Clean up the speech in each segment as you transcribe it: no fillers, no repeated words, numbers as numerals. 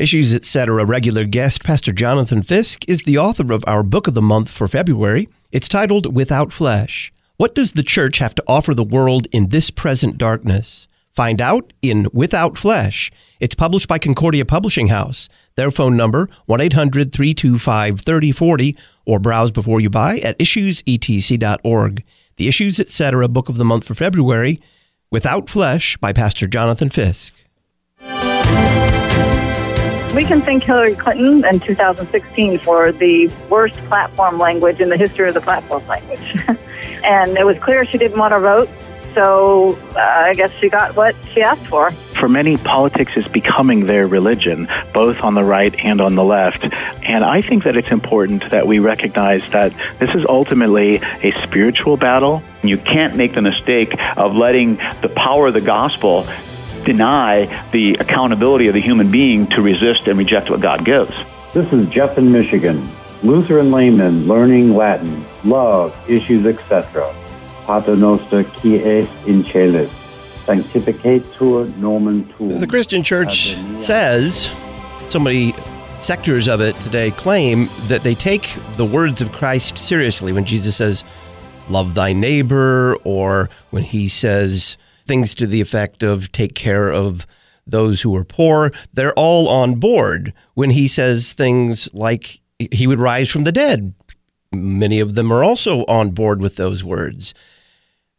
Issues Etc. regular guest Pastor Jonathan Fisk is the author of our book of the month for February. It's titled Without Flesh. What does the church have to offer the world in this present darkness? Find out in Without Flesh. It's published by Concordia Publishing House. Their phone number, 1-800-325-3040, or browse before you buy at issuesetc.org. The Issues Etc. book of the month for February, Without Flesh by Pastor Jonathan Fisk. We can thank Hillary Clinton in 2016 for the worst platform language in the history of the platform language. And it was clear she didn't want to vote. So I guess she got what she asked for. For many, politics is becoming their religion, both on the right and on the left. And I think that it's important that we recognize that this is ultimately a spiritual battle. You can't make the mistake of letting the power of the gospel deny the accountability of the human being to resist and reject what God gives. This is Jeff in Michigan, Lutheran layman learning Latin, love, issues, etc. The Christian Church says, so many sectors of it today claim that they take the words of Christ seriously. When Jesus says, love thy neighbor, or when he says things to the effect of take care of those who are poor, they're all on board. When he says things like he would rise from the dead, many of them are also on board with those words.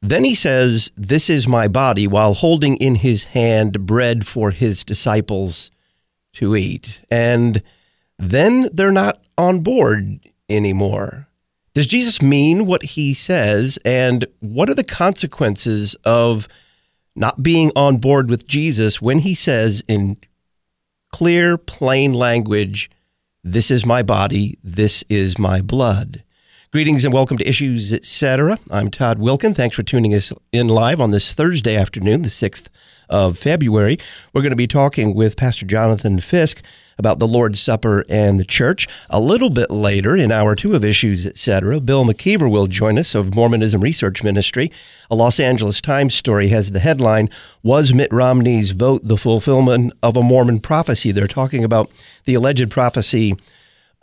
Then he says, this is my body, while holding in his hand bread for his disciples to eat. And then they're not on board anymore. Does Jesus mean what he says? And what are the consequences of not being on board with Jesus when he says in clear, plain language, this is my body, this is my blood? Greetings and welcome to Issues Etc. I'm Todd Wilkin. Thanks for tuning us in live on this Thursday afternoon, the 6th of February. We're going to be talking with Pastor Jonathan Fisk about the Lord's Supper and the church. A little bit later in Hour 2 of Issues Etc., Bill McKeever will join us of Mormonism Research Ministry. A Los Angeles Times story has the headline, Was Mitt Romney's Vote the Fulfillment of a Mormon Prophecy? They're talking about the alleged prophecy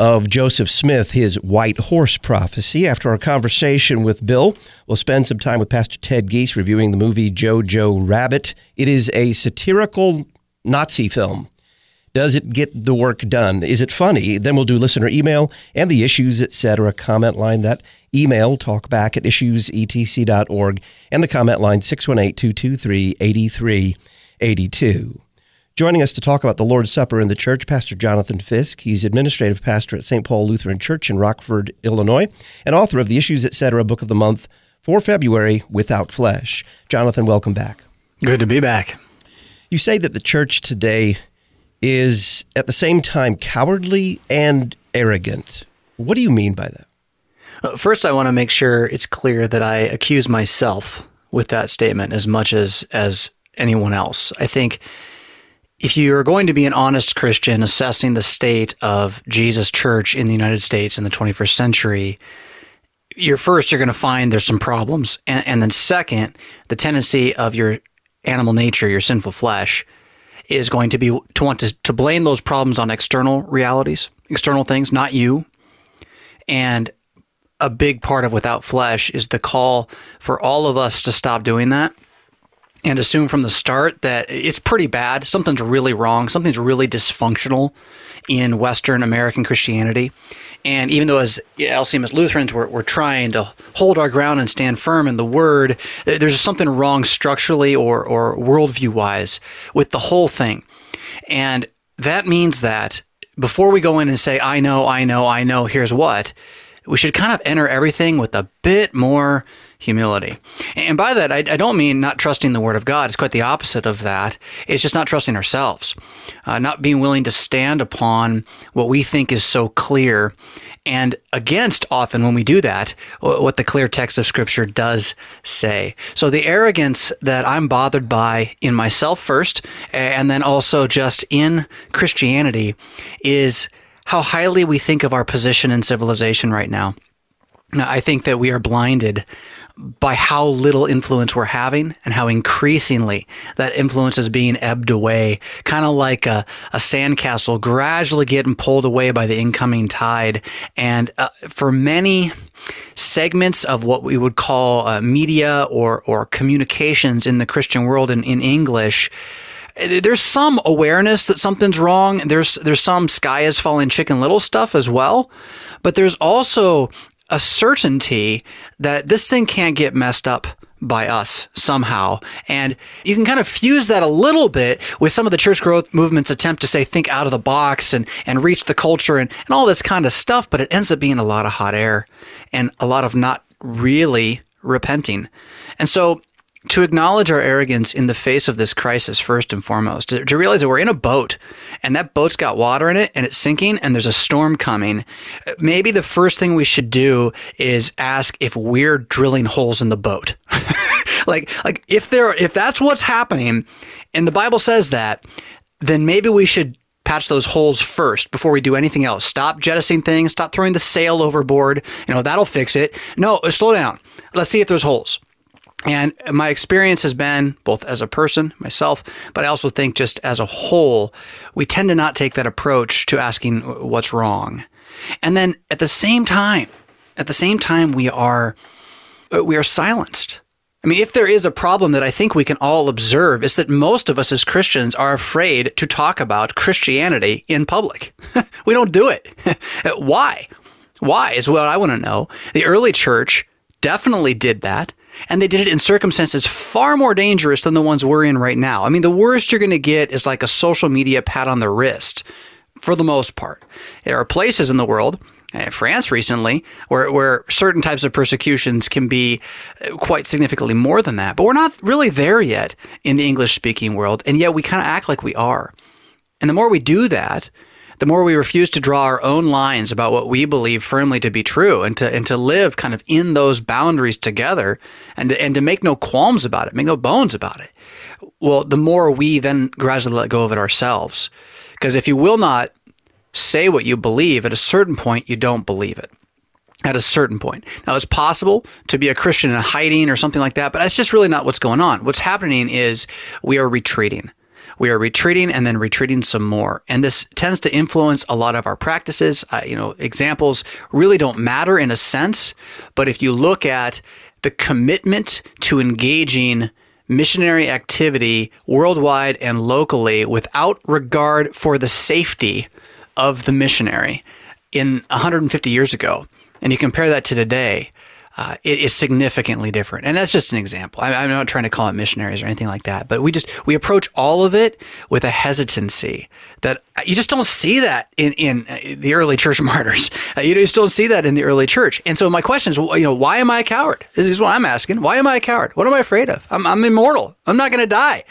of Joseph Smith, his white horse prophecy. After our conversation with Bill, we'll spend some time with Pastor Ted Geese reviewing the movie Jojo Rabbit. It is a satirical Nazi film. Does it get the work done? Is it funny? Then we'll do listener email and the Issues Etc. comment line. That email, talkback at issuesetc.org, and the comment line 618-223-8382. Joining us to talk about the Lord's Supper in the church, Pastor Jonathan Fisk. He's administrative pastor at St. Paul Lutheran Church in Rockford, Illinois, and author of the Issues Etc. book of the month for February, Without Flesh. Jonathan, welcome back. Good to be back. You say that the church today is at the same time cowardly and arrogant. What do you mean by that? First, I want to make sure it's clear that I accuse myself with that statement as much as anyone else. I think if you're going to be an honest Christian assessing the state of Jesus' church in the United States in the 21st century, you're going to find there's some problems. And then second, the tendency of your animal nature, your sinful flesh, is going to be to want to blame those problems on external realities, external things, not you. And a big part of Without Flesh is the call for all of us to stop doing that and assume from the start that it's pretty bad, something's really wrong, something's really dysfunctional in Western American Christianity. And even though as LCMS Lutherans, we're trying to hold our ground and stand firm in the Word, there's something wrong structurally or worldview-wise with the whole thing. And that means that before we go in and say, I know, here's what, we should kind of enter everything with a bit more humility. And by that, I don't mean not trusting the Word of God. It's quite the opposite of that. It's just not trusting ourselves, not being willing to stand upon what we think is so clear, and against often when we do that, what the clear text of Scripture does say. So the arrogance that I'm bothered by in myself first, and then also just in Christianity, is how highly we think of our position in civilization right now. I think that we are blinded by how little influence we're having and how increasingly that influence is being ebbed away, kind of like a sandcastle gradually getting pulled away by the incoming tide. And for many segments of what we would call media or communications in the Christian world in English, there's some awareness that something's wrong. There's some sky is falling Chicken Little stuff as well, but there's also a certainty that this thing can't get messed up by us somehow. And you can kind of fuse that a little bit with some of the church growth movement's attempt to say, think out of the box and reach the culture and all this kind of stuff, but it ends up being a lot of hot air and a lot of not really repenting. And so to acknowledge our arrogance in the face of this crisis, first and foremost, to realize that we're in a boat and that boat's got water in it and it's sinking and there's a storm coming. Maybe the first thing we should do is ask if we're drilling holes in the boat. Like if that's what's happening and the Bible says that, then maybe we should patch those holes first before we do anything else. Stop jettisoning things. Stop throwing the sail overboard. You know, that'll fix it. No, slow down. Let's see if there's holes. And my experience has been, both as a person, myself, but I also think just as a whole, we tend to not take that approach to asking what's wrong. And then at the same time, we are silenced. I mean, if there is a problem that I think we can all observe, it's that most of us as Christians are afraid to talk about Christianity in public. We don't do it. Why? Why is what I want to know. The early church definitely did that. And they did it in circumstances far more dangerous than the ones we're in right now. I mean, the worst you're going to get is like a social media pat on the wrist, for the most part. There are places in the world, France recently, where certain types of persecutions can be quite significantly more than that. But we're not really there yet in the English-speaking world, and yet we kind of act like we are. And the more we do that, the more we refuse to draw our own lines about what we believe firmly to be true and to live kind of in those boundaries together and to make no qualms about it, make no bones about it. Well, the more we then gradually let go of it ourselves. Because if you will not say what you believe, at a certain point, you don't believe it. At a certain point. Now, it's possible to be a Christian in hiding or something like that, but that's just really not what's going on. What's happening is we are retreating. We are retreating and then retreating some more. And this tends to influence a lot of our practices. Examples really don't matter in a sense. But if you look at the commitment to engaging missionary activity worldwide and locally without regard for the safety of the missionary in 150 years ago, and you compare that to today, it is significantly different. And that's just an example. I'm not trying to call it missionaries or anything like that, but we approach all of it with a hesitancy that you just don't see that in the early church martyrs. You just don't see that in the early church. And so my question is, why am I a coward? This is what I'm asking. Why am I a coward? What am I afraid of? I'm immortal. I'm not going to die.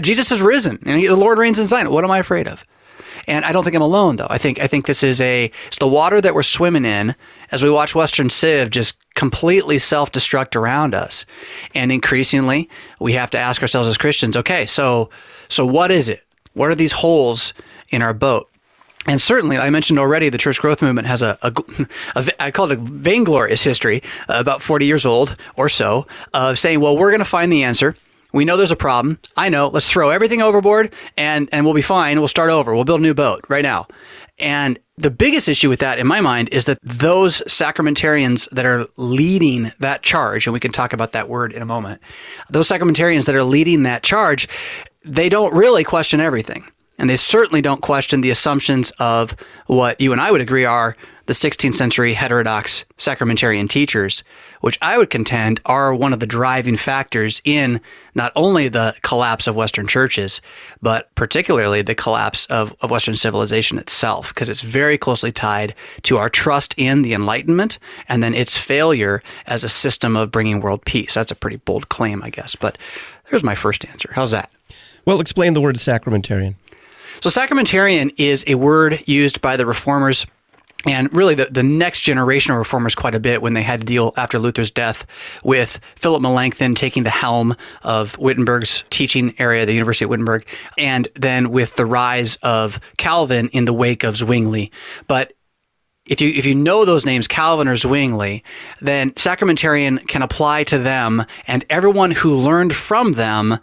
Jesus is risen and the Lord reigns in Zion. What am I afraid of? And I don't think I'm alone, though. I think this is it's the water that we're swimming in as we watch Western Civ just completely self-destruct around us. And increasingly, we have to ask ourselves as Christians, okay, so what is it? What are these holes in our boat? And certainly, I mentioned already, the church growth movement has I call it a vainglorious history, about 40 years old or so, of saying, well, we're going to find the answer. We know there's a problem. I know. Let's throw everything overboard and we'll be fine. We'll start over. We'll build a new boat right now. And the biggest issue with that, in my mind, is that those sacramentarians that are leading that charge, and we can talk about that word in a moment, those sacramentarians that are leading that charge, they don't really question everything. And they certainly don't question the assumptions of what you and I would agree are the 16th century heterodox sacramentarian teachers, which I would contend are one of the driving factors in not only the collapse of Western churches, but particularly the collapse of Western civilization itself, because it's very closely tied to our trust in the Enlightenment and then its failure as a system of bringing world peace. That's a pretty bold claim, I guess, but there's my first answer. How's that? Well, explain the word sacramentarian. So sacramentarian is a word used by the Reformers, and really the next generation of reformers quite a bit, when they had to deal after Luther's death with Philip Melanchthon taking the helm of Wittenberg's teaching area, the University of Wittenberg, and then with the rise of Calvin in the wake of Zwingli. But if you know those names, Calvin or Zwingli, then sacramentarian can apply to them and everyone who learned from them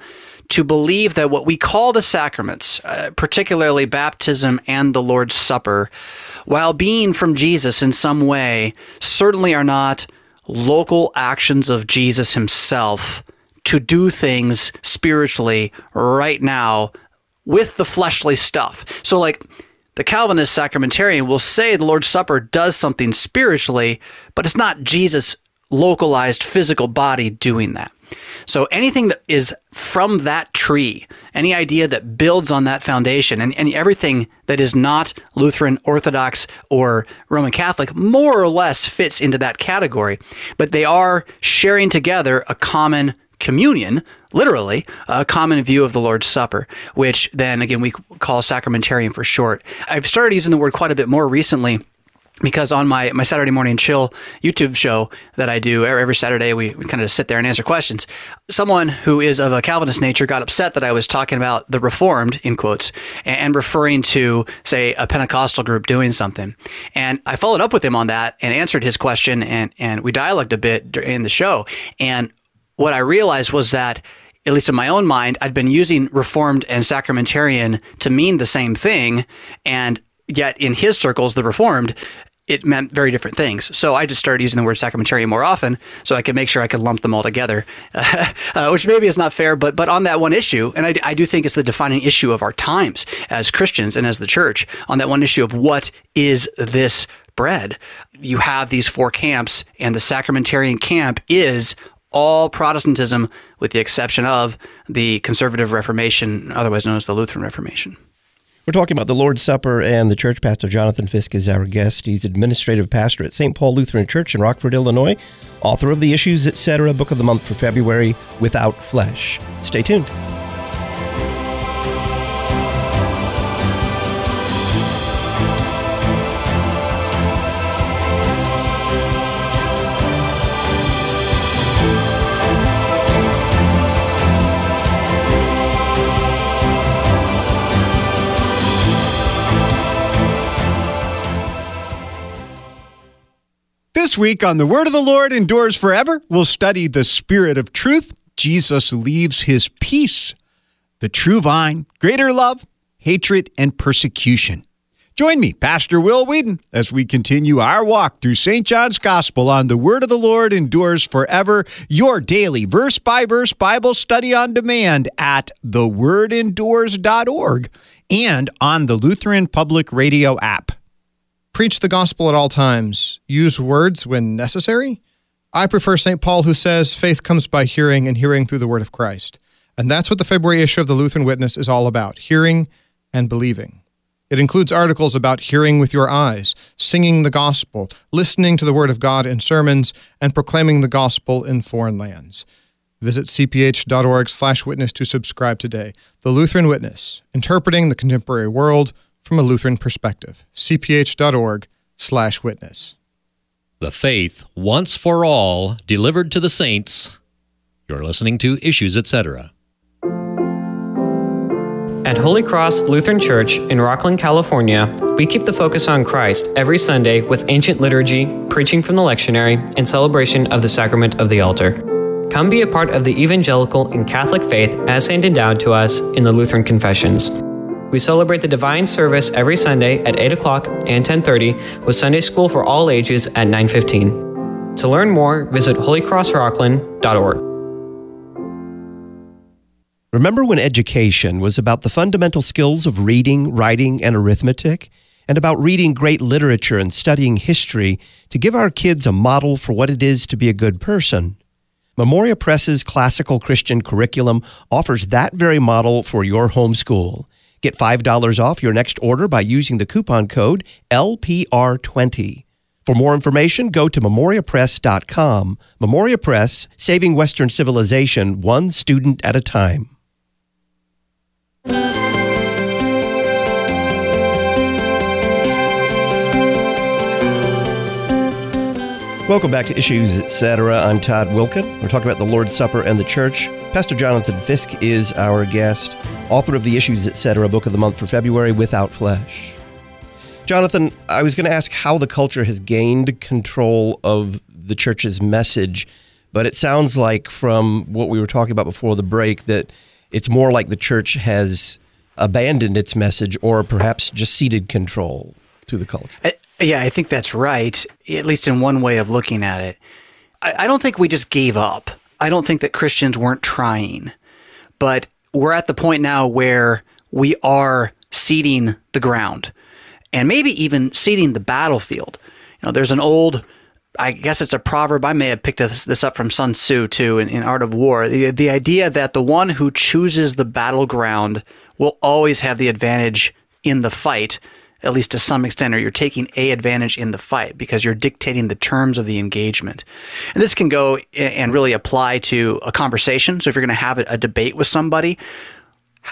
to believe that what we call the sacraments, particularly baptism and the Lord's Supper, while being from Jesus in some way, certainly are not local actions of Jesus himself to do things spiritually right now with the fleshly stuff. So like the Calvinist sacramentarian will say the Lord's Supper does something spiritually, but it's not Jesus' localized physical body doing that. So anything that is from that tree, any idea that builds on that foundation, and everything that is not Lutheran, Orthodox, or Roman Catholic more or less fits into that category, but they are sharing together a common communion, literally, a common view of the Lord's Supper, which then, again, we call sacramentarian for short. I've started using the word quite a bit more recently, because on my Saturday Morning Chill YouTube show that I do every Saturday, we kind of sit there and answer questions. Someone who is of a Calvinist nature got upset that I was talking about the Reformed, in quotes, and referring to, say, a Pentecostal group doing something. And I followed up with him on that and answered his question, and we dialogued a bit in the show. And what I realized was that, at least in my own mind, I'd been using Reformed and Sacramentarian to mean the same thing, and yet in his circles, the Reformed, it meant very different things. So I just started using the word sacramentarian more often so I could make sure I could lump them all together, which maybe is not fair, but on that one issue, and I do think it's the defining issue of our times as Christians and as the church, on that one issue of what is this bread? You have these four camps, and the sacramentarian camp is all Protestantism with the exception of the Conservative Reformation, otherwise known as the Lutheran Reformation. We're talking about the Lord's Supper, and the church pastor Jonathan Fisk is our guest. He's administrative pastor at St. Paul Lutheran Church in Rockford, Illinois, author of the Issues Etc. Book of the Month for February, Without Flesh. Stay tuned. This week on The Word of the Lord Endures Forever, we'll study the Spirit of Truth. Jesus leaves his peace, the true vine, greater love, hatred, and persecution. Join me, Pastor Will Whedon, as we continue our walk through St. John's Gospel on The Word of the Lord Endures Forever, your daily verse-by-verse Bible study on demand at thewordendures.org and on the Lutheran Public Radio app. Preach the gospel at all times. Use words when necessary. I prefer St. Paul, who says, faith comes by hearing, and hearing through the word of Christ. And that's what the February issue of the Lutheran Witness is all about, hearing and believing. It includes articles about hearing with your eyes, singing the gospel, listening to the word of God in sermons, and proclaiming the gospel in foreign lands. Visit cph.org/witness to subscribe today. The Lutheran Witness, interpreting the contemporary world from a Lutheran perspective. cph.org/witness. The faith once for all delivered to the saints. You're listening to Issues Etc. At Holy Cross Lutheran Church in Rocklin, California, we keep the focus on Christ every Sunday with ancient liturgy, preaching from the lectionary, and celebration of the sacrament of the altar. Come be a part of the evangelical and Catholic faith as handed down to us in the Lutheran Confessions. We celebrate the divine service every Sunday at 8 o'clock and 10:30 with Sunday school for all ages at 9:15. To learn more, visit holycrossrocklin.org. Remember when education was about the fundamental skills of reading, writing, and arithmetic, and about reading great literature and studying history to give our kids a model for what it is to be a good person? Memoria Press's Classical Christian Curriculum offers that very model for your homeschool. Get $5 off your next order by using the coupon code LPR20. For more information, go to memoriapress.com. Memoria Press, saving Western civilization one student at a time. Welcome back to Issues Etc. I'm Todd Wilkin. We're talking about the Lord's Supper and the church. Pastor Jonathan Fisk is our guest, author of the Issues Etc. Book of the Month for February, Without Flesh. Jonathan, I was going to ask how the culture has gained control of the church's message, but it sounds like from what we were talking about before the break that it's more like the church has abandoned its message or perhaps just ceded control to the culture. Yeah, I think that's right, at least in one way of looking at it. I don't think we just gave up. I don't think that Christians weren't trying, but we're at the point now where we are ceding the ground and maybe even ceding the battlefield. You know, there's an old, I guess it's a proverb. I may have picked this up from Sun Tzu too in Art of War. The idea that the one who chooses the battleground will always have the advantage in the fight, at least to some extent, or you're taking an advantage in the fight because you're dictating the terms of the engagement. And this can go and really apply to a conversation. So if you're going to have a debate with somebody,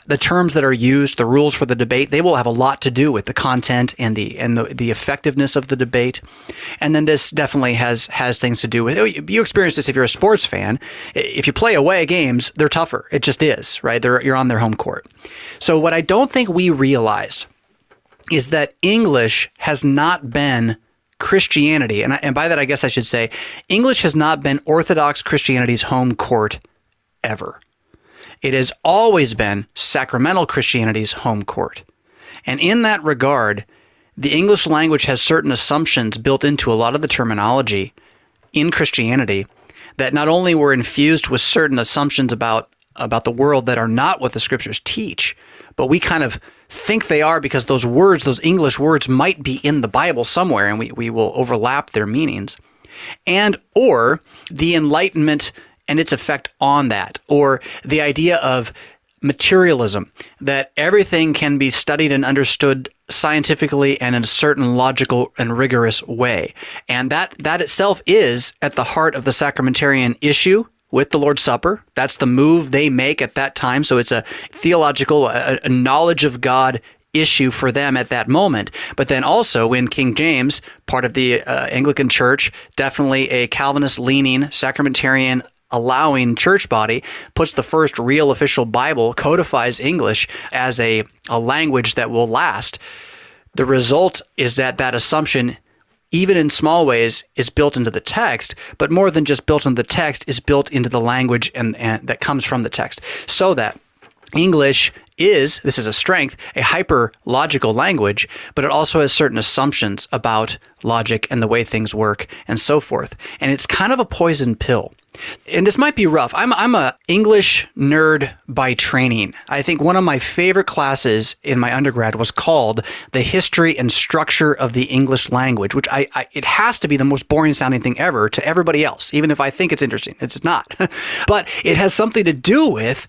the terms that are used, the rules for the debate, they will have a lot to do with the content and the effectiveness of the debate. And then this definitely has things to do with, you experience this if you're a sports fan. If you play away games, they're tougher. It just is, right? You're on their home court. So what I don't think we realized is that English has not been Christianity. And by that, I guess I should say, English has not been Orthodox Christianity's home court ever. It has always been sacramental Christianity's home court. And in that regard, the English language has certain assumptions built into a lot of the terminology in Christianity that not only were infused with certain assumptions about the world that are not what the scriptures teach, but we kind of think they are because those words, those English words, might be in the Bible somewhere and we will overlap their meanings. And or the Enlightenment and its effect on that, or the idea of materialism, that everything can be studied and understood scientifically and in a certain logical and rigorous way. And that itself is at the heart of the sacramentarian issue with the Lord's Supper. That's the move they make at that time. So it's a theological, a knowledge of God issue for them at that moment. But then also in King James, part of the Anglican Church, definitely a Calvinist-leaning sacramentarian allowing church body, puts the first real official Bible, codifies English as a language that will last. The result is that assumption, even in small ways, is built into the text, but more than just built into the text, is built into the language and that comes from the text. So that English is, this is a strength, a hyper-logical language, but it also has certain assumptions about logic and the way things work and so forth. And it's kind of a poison pill. And this might be rough. I'm a English nerd by training. I think one of my favorite classes in my undergrad was called The History and Structure of the English Language, which it has to be the most boring sounding thing ever to everybody else, even if I think it's interesting. It's not. But it has something to do with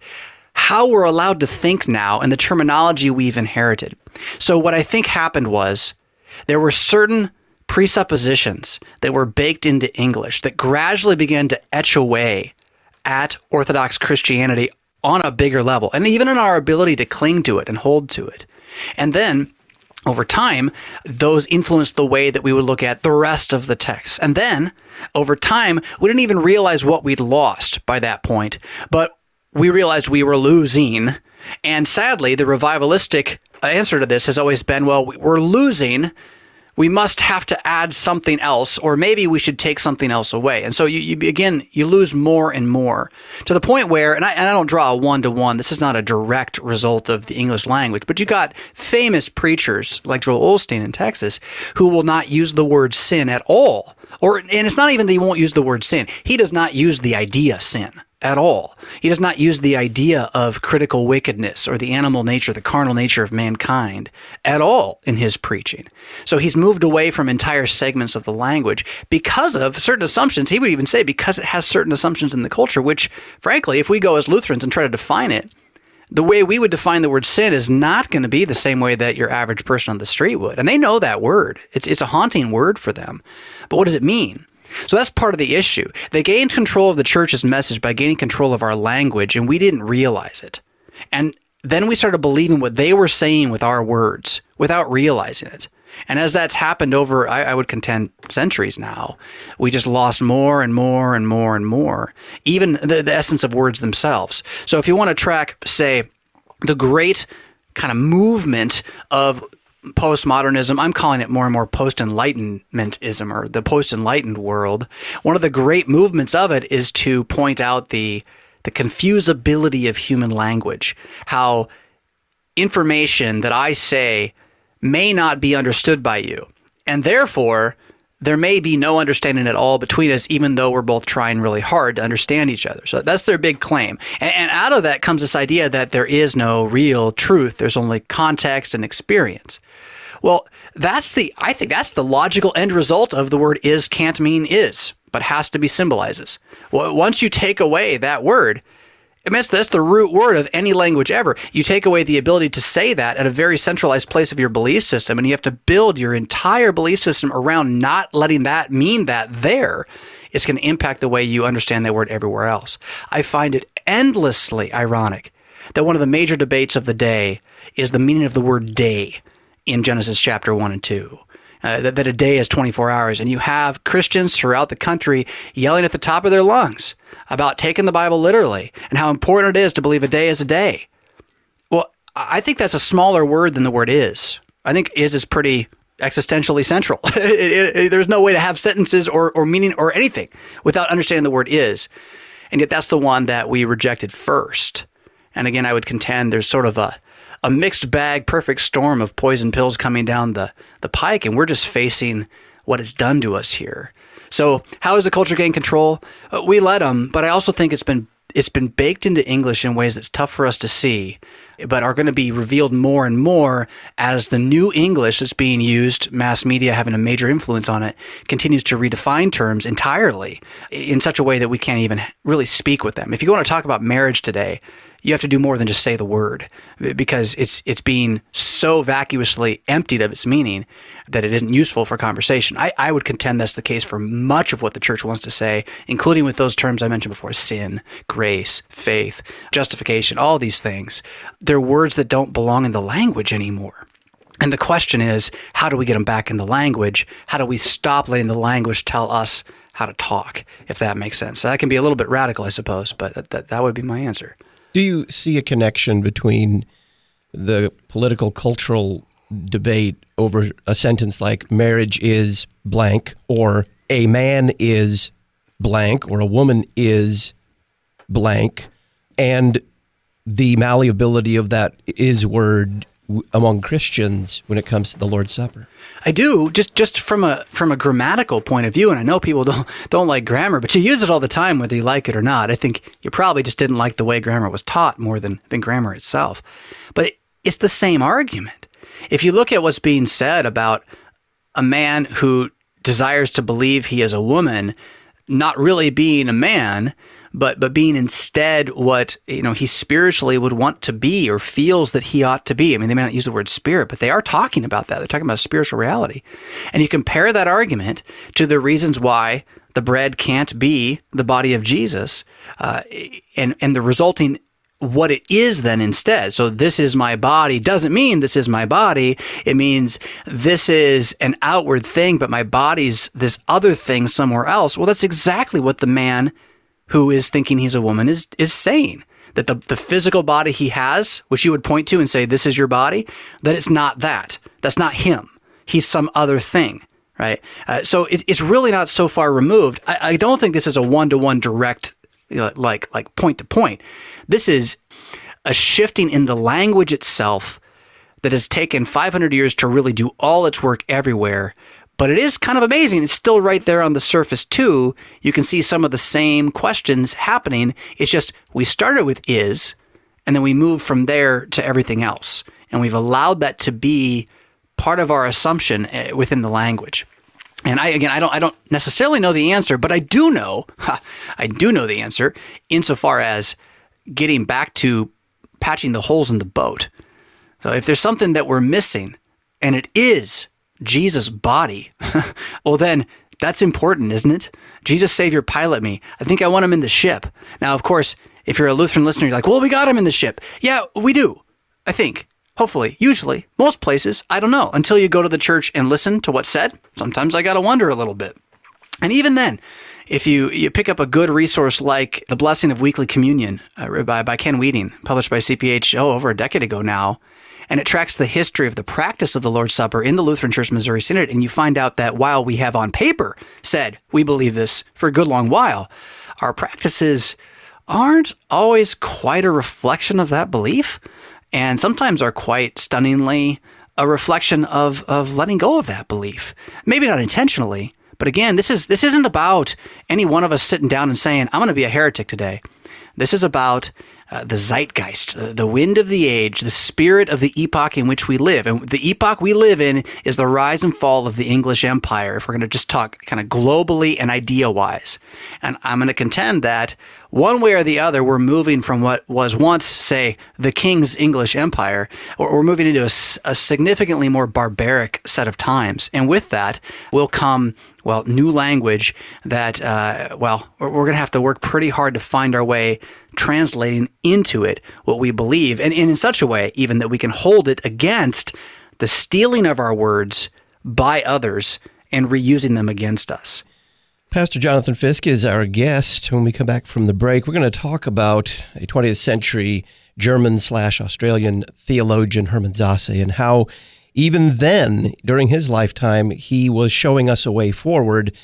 how we're allowed to think now and the terminology we've inherited. So what I think happened was there were certain presuppositions that were baked into English that gradually began to etch away at Orthodox Christianity on a bigger level, and even in our ability to cling to it and hold to it. And then over time, those influenced the way that we would look at the rest of the text. And then over time, we didn't even realize what we'd lost by that point, but we realized we were losing. And sadly, the revivalistic answer to this has always been, well, we're losing, we must have to add something else, or maybe we should take something else away. And so you lose more and more to the point where, and I don't draw a one-to-one, this is not a direct result of the English language, but you got famous preachers like Joel Olstein in Texas who will not use the word sin at all. And it's not even that he won't use the word sin. He does not use the idea sin at all. He does not use the idea of critical wickedness or the animal nature, the carnal nature of mankind at all in his preaching. So he's moved away from entire segments of the language because of certain assumptions. He would even say because it has certain assumptions in the culture, which frankly, if we go as Lutherans and try to define it, the way we would define the word sin is not going to be the same way that your average person on the street would. And they know that word. It's a haunting word for them. But what does it mean? So that's part of the issue. They gained control of the church's message by gaining control of our language, and we didn't realize it. And then we started believing what they were saying with our words without realizing it. And as that's happened over, I would contend, centuries now, we just lost more and more and more and more, even the essence of words themselves. So if you want to track, say, the great kind of movement of postmodernism, I'm calling it more and more post-enlightenmentism, or the post-enlightened world. One of the great movements of it is to point out the confusability of human language, how information that I say may not be understood by you, and therefore there may be no understanding at all between us, even though we're both trying really hard to understand each other. So that's their big claim. And out of that comes this idea that there is no real truth. There's only context and experience. Well, that's the, I think that's the logical end result of the word is can't mean is, but has to be symbolizes. Well, once you take away that word, I mean, that's the root word of any language ever. You take away the ability to say that at a very centralized place of your belief system, and you have to build your entire belief system around not letting that mean that there. It's going to impact the way you understand that word everywhere else. I find it endlessly ironic that one of the major debates of the day is the meaning of the word day in Genesis chapter 1 and 2. That a day is 24 hours, and you have Christians throughout the country yelling at the top of their lungs about taking the Bible literally and how important it is to believe a day is a day. Well, I think that's a smaller word than the word is. I think is pretty existentially central. There's no way to have sentences or meaning or anything without understanding the word is, and yet that's the one that we rejected first. And again, I would contend there's sort of a mixed bag, perfect storm of poison pills coming down the pike, and we're just facing what it's done to us here. So how has the culture gained control? We let them, but I also think it's been baked into English in ways that's tough for us to see, but are going to be revealed more and more as the new English that's being used, mass media having a major influence on it, continues to redefine terms entirely in such a way that we can't even really speak with them. If you want to talk about marriage today, you have to do more than just say the word, because it's being so vacuously emptied of its meaning that it isn't useful for conversation. I would contend that's the case for much of what the church wants to say, including with those terms I mentioned before: sin, grace, faith, justification, all these things. They're words that don't belong in the language anymore. And the question is, how do we get them back in the language? How do we stop letting the language tell us how to talk, if that makes sense? So that can be a little bit radical, I suppose, but that would be my answer. Do you see a connection between the political cultural debate over a sentence like marriage is blank, or a man is blank, or a woman is blank, and the malleability of that is word among Christians when it comes to the Lord's Supper? I do, just from a grammatical point of view, and I know people don't like grammar, but you use it all the time whether you like it or not. I think you probably just didn't like the way grammar was taught more than grammar itself. But it's the same argument. If you look at what's being said about a man who desires to believe he is a woman, not really being a man, but being instead what, you know, he spiritually would want to be or feels that he ought to be. I mean, they may not use the word spirit, but they are talking about that. They're talking about spiritual reality. And you compare that argument to the reasons why the bread can't be the body of Jesus, and the resulting what it is then instead. So this is my body doesn't mean this is my body. It means this is an outward thing, but my body's this other thing somewhere else. Well, that's exactly what the man who is thinking he's a woman is saying, that the physical body he has, which you would point to and say, this is your body, that it's not that. That's not him. He's some other thing, right? So it's really not so far removed. I don't think this is a one-to-one direct, you know, like point-to-point. This is a shifting in the language itself that has taken 500 years to really do all its work everywhere. But it is kind of amazing. It's still right there on the surface, too. You can see some of the same questions happening. It's just we started with is, and then we moved from there to everything else. And we've allowed that to be part of our assumption within the language. And I don't necessarily know the answer, but I do know the answer insofar as getting back to patching the holes in the boat. So if there's something that we're missing, and it is Jesus' body, well then, that's important, isn't it? Jesus, Savior, pilot me. I think I want him in the ship. Now, of course, if you're a Lutheran listener, you're like, well, we got him in the ship. Yeah, we do. I think, hopefully, usually, most places, I don't know, until you go to the church and listen to what's said. Sometimes I got to wonder a little bit. And even then, if you pick up a good resource like The Blessing of Weekly Communion by Ken Whedon, published by CPH over a decade ago now, and it tracks the history of the practice of the Lord's Supper in the Lutheran Church Missouri Synod, and you find out that while we have on paper said we believe this for a good long while, our practices aren't always quite a reflection of that belief, and sometimes are quite stunningly a reflection of letting go of that belief. Maybe not intentionally, but again, this isn't about any one of us sitting down and saying, I'm going to be a heretic today. This is about the zeitgeist, the wind of the age, the spirit of the epoch in which we live. And the epoch we live in is the rise and fall of the English Empire, if we're going to just talk kind of globally and idea-wise. And I'm going to contend that one way or the other, we're moving from what was once, say, the King's English Empire, or we're moving into a significantly more barbaric set of times. And with that will come, well, new language that, we're going to have to work pretty hard to find our way translating into it what we believe, and in such a way even that we can hold it against the stealing of our words by others and reusing them against us. Pastor Jonathan Fisk is our guest. When we come back from the break, we're going to talk about a 20th century German/Australian theologian, Hermann Sasse, and how even then, during his lifetime, he was showing us a way forward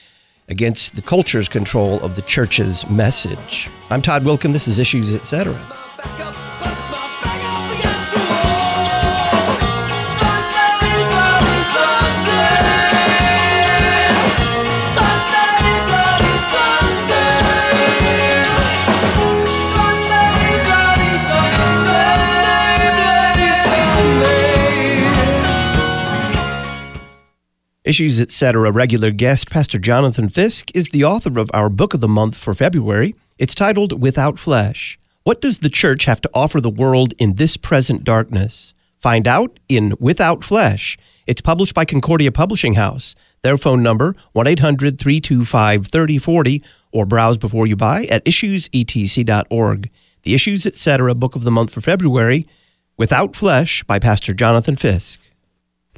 against the culture's control of the church's message. I'm Todd Wilkin. This is Issues, Etc. Issues, Etc. Regular guest, Pastor Jonathan Fisk, is the author of our book of the month for February. It's titled Without Flesh. What does the church have to offer the world in this present darkness? Find out in Without Flesh. It's published by Concordia Publishing House. Their phone number, 1-800-325-3040, or browse before you buy at issuesetc.org. The Issues, Etc. book of the month for February, Without Flesh by Pastor Jonathan Fisk.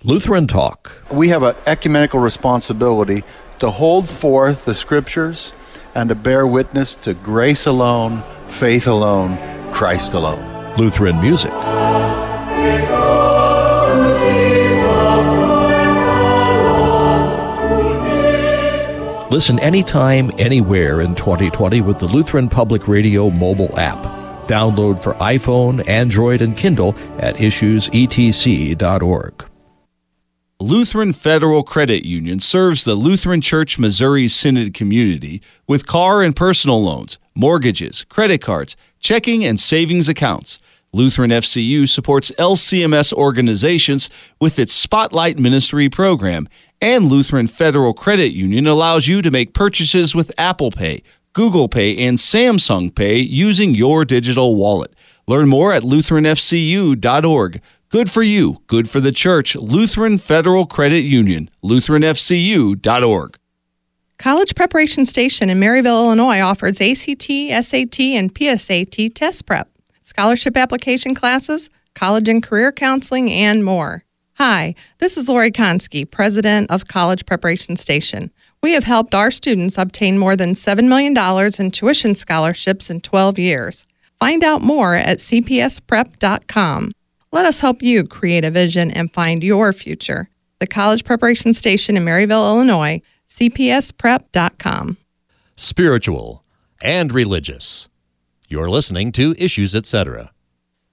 Lutheran Talk. We have an ecumenical responsibility to hold forth the Scriptures and to bear witness to grace alone, faith alone, Christ alone. Lutheran Music. Listen anytime, anywhere in 2020 with the Lutheran Public Radio mobile app. Download for iPhone, Android, and Kindle at issuesetc.org. Lutheran Federal Credit Union serves the Lutheran Church Missouri Synod community with car and personal loans, mortgages, credit cards, checking and savings accounts. Lutheran FCU supports LCMS organizations with its Spotlight Ministry program, and Lutheran Federal Credit Union allows you to make purchases with Apple Pay, Google Pay, and Samsung Pay using your digital wallet. Learn more at LutheranFCU.org. Good for you, good for the church. Lutheran Federal Credit Union, LutheranFCU.org. College Preparation Station in Maryville, Illinois offers ACT, SAT, and PSAT test prep, scholarship application classes, college and career counseling, and more. Hi, this is Lori Konski, president of College Preparation Station. We have helped our students obtain more than $7 million in tuition scholarships in 12 years. Find out more at cpsprep.com. Let us help you create a vision and find your future. The College Preparation Station in Maryville, Illinois, cpsprep.com. Spiritual and religious. You're listening to Issues, Etc.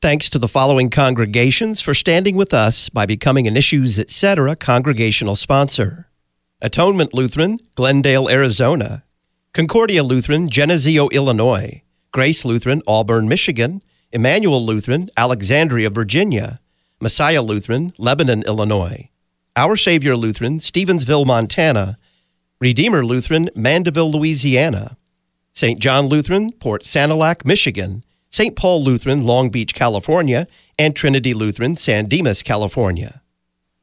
Thanks to the following congregations for standing with us by becoming an Issues, Etc. congregational sponsor. Atonement Lutheran, Glendale, Arizona. Concordia Lutheran, Geneseo, Illinois. Grace Lutheran, Auburn, Michigan. Emmanuel Lutheran, Alexandria, Virginia. Messiah Lutheran, Lebanon, Illinois. Our Savior Lutheran, Stevensville, Montana. Redeemer Lutheran, Mandeville, Louisiana. St. John Lutheran, Port Sanilac, Michigan. St. Paul Lutheran, Long Beach, California. And Trinity Lutheran, San Dimas, California.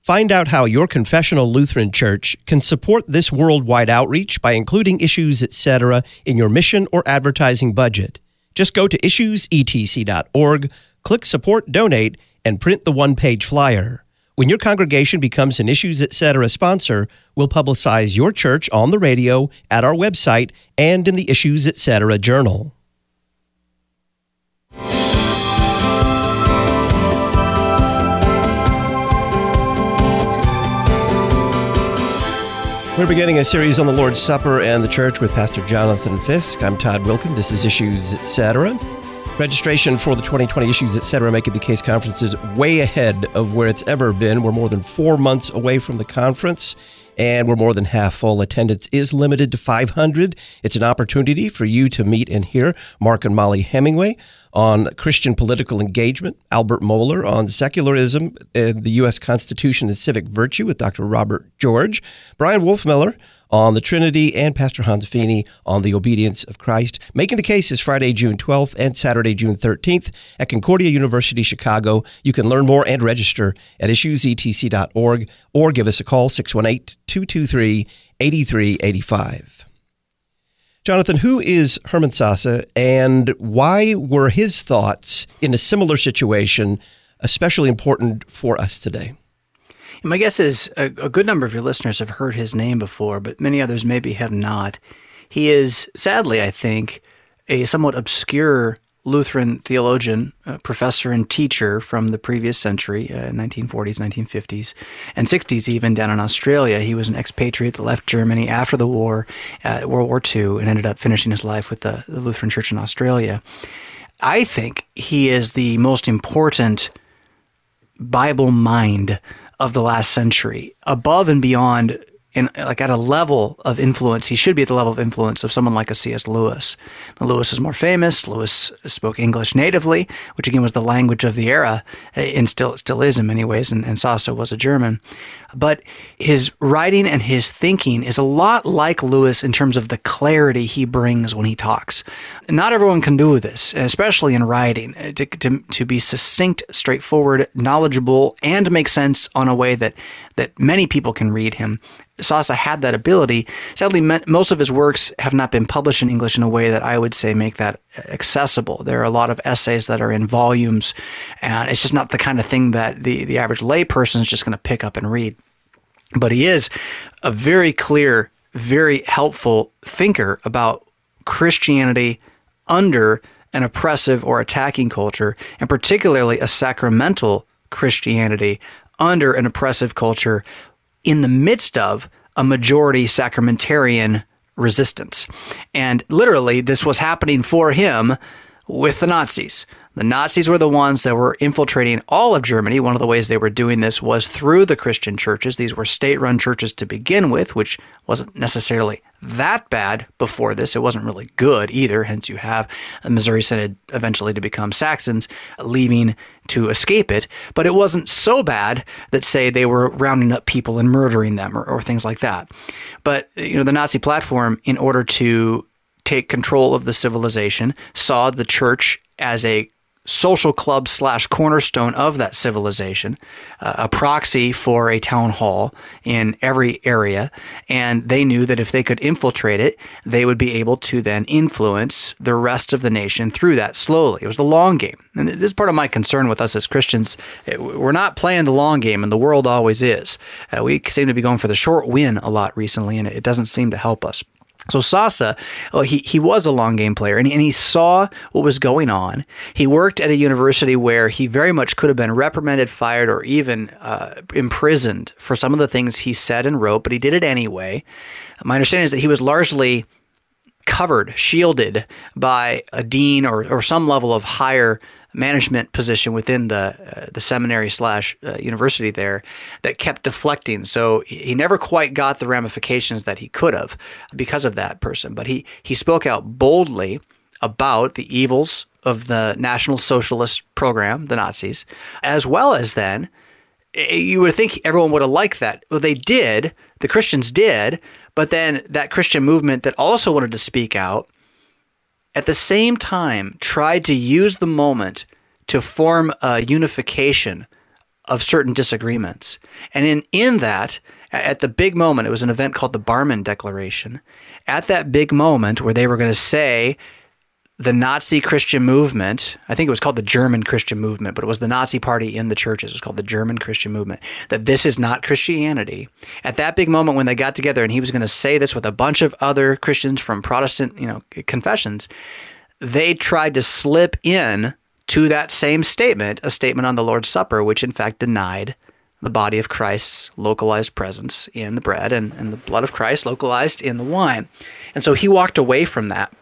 Find out how your confessional Lutheran church can support this worldwide outreach by including Issues, Etc. in your mission or advertising budget. Just go to issuesetc.org, click Support Donate, and print the one-page flyer. When your congregation becomes an Issues, Etc. sponsor, we'll publicize your church on the radio, at our website, and in the Issues, Etc. journal. We're beginning a series on the Lord's Supper and the Church with Pastor Jonathan Fisk. I'm Todd Wilkin. This is Issues Etc. Registration for the 2020 Issues Etc. Making the Case Conference is way ahead of where it's ever been. We're more than 4 months away from the conference, and we're more than half full. Attendance is limited to 500. It's an opportunity for you to meet and hear Mark and Molly Hemingway on Christian political engagement, Albert Mohler on secularism, the U.S. Constitution and civic virtue with Dr. Robert George, Brian Wolfmiller on the Trinity, and Pastor Hans Feeney on the obedience of Christ. Making the Case is Friday, June 12th and Saturday, June 13th at Concordia University Chicago. You can learn more and register at issuesetc.org or give us a call, 618-223-8385. Jonathan, who is Hermann Sasse, and why were his thoughts in a similar situation especially important for us today? My guess is a good number of your listeners have heard his name before, but many others maybe have not. He is, sadly, I think, a somewhat obscure Lutheran theologian, professor and teacher from the previous century, 1940s, 1950s, and 60s even, down in Australia. He was an expatriate that left Germany after the war, World War II, and ended up finishing his life with the Lutheran Church in Australia. I think he is the most important Bible mind of the last century, above and beyond, and like at a level of influence. He should be at the level of influence of someone like a C.S. Lewis. Now, Lewis is more famous. Lewis spoke English natively, which again was the language of the era, and still is in many ways, and Sasse was a German. But his writing and his thinking is a lot like Lewis in terms of the clarity he brings when he talks. Not everyone can do this, especially in writing, to be succinct, straightforward, knowledgeable, and make sense on a way that many people can read him. Sasse had that ability. Sadly, most of his works have not been published in English in a way that I would say make that accessible. There are a lot of essays that are in volumes, and it's just not the kind of thing that the average layperson is just going to pick up and read. But he is a very clear, very helpful thinker about Christianity under an oppressive or attacking culture, and particularly a sacramental Christianity under an oppressive culture in the midst of a majority sacramentarian resistance. And literally, this was happening for him with the Nazis. The Nazis were the ones that were infiltrating all of Germany. One of the ways they were doing this was through the Christian churches. These were state-run churches to begin with, which wasn't necessarily that bad before this. It wasn't really good either, hence you have the Missouri Synod eventually to become Saxons, leaving to escape it. But it wasn't so bad that, say, they were rounding up people and murdering them or things like that. But the Nazi platform, in order to take control of the civilization, saw the church as a social club / cornerstone of that civilization, a proxy for a town hall in every area. And they knew that if they could infiltrate it, they would be able to then influence the rest of the nation through that slowly. It was the long game. And this is part of my concern with us as Christians. We're not playing the long game, and the world always is. We seem to be going for the short win a lot recently, and it doesn't seem to help us. So Sasse, he was a long game player, and he saw what was going on. He worked at a university where he very much could have been reprimanded, fired, or even imprisoned for some of the things he said and wrote, but he did it anyway. My understanding is that he was largely covered, shielded by a dean or some level of higher management position within the seminary / university there that kept deflecting. So he never quite got the ramifications that he could have because of that person. But he spoke out boldly about the evils of the National Socialist program, the Nazis, as well as then, you would think everyone would have liked that. Well, they did. The Christians did. But then that Christian movement that also wanted to speak out at the same time tried to use the moment to form a unification of certain disagreements. And in that, at the big moment, it was an event called the Barmen Declaration. At that big moment where they were going to say the Nazi Christian movement, I think it was called the German Christian movement, but it was the Nazi party in the churches. It was called the German Christian movement, that this is not Christianity. At that big moment when they got together and he was going to say this with a bunch of other Christians from Protestant, confessions, they tried to slip in to that same statement, a statement on the Lord's Supper, which in fact denied the body of Christ's localized presence in the bread and the blood of Christ localized in the wine. And so he walked away from that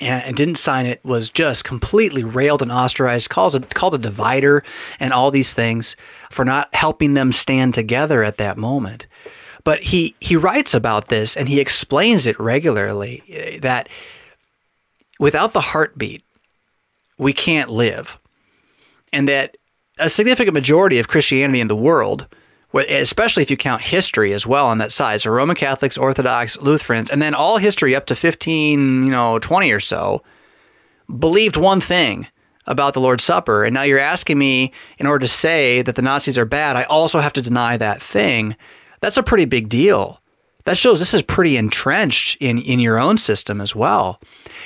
and didn't sign it, was just completely railed and ostracized, called a divider and all these things for not helping them stand together at that moment. But he writes about this and he explains it regularly, that without the heartbeat, we can't live. And that a significant majority of Christianity in the world, especially if you count history as well on that side, so Roman Catholics, Orthodox, Lutherans, and then all history up to 20 or so, believed one thing about the Lord's Supper. And now you're asking me, in order to say that the Nazis are bad, I also have to deny that thing. That's a pretty big deal. That shows this is pretty entrenched in your own system as well.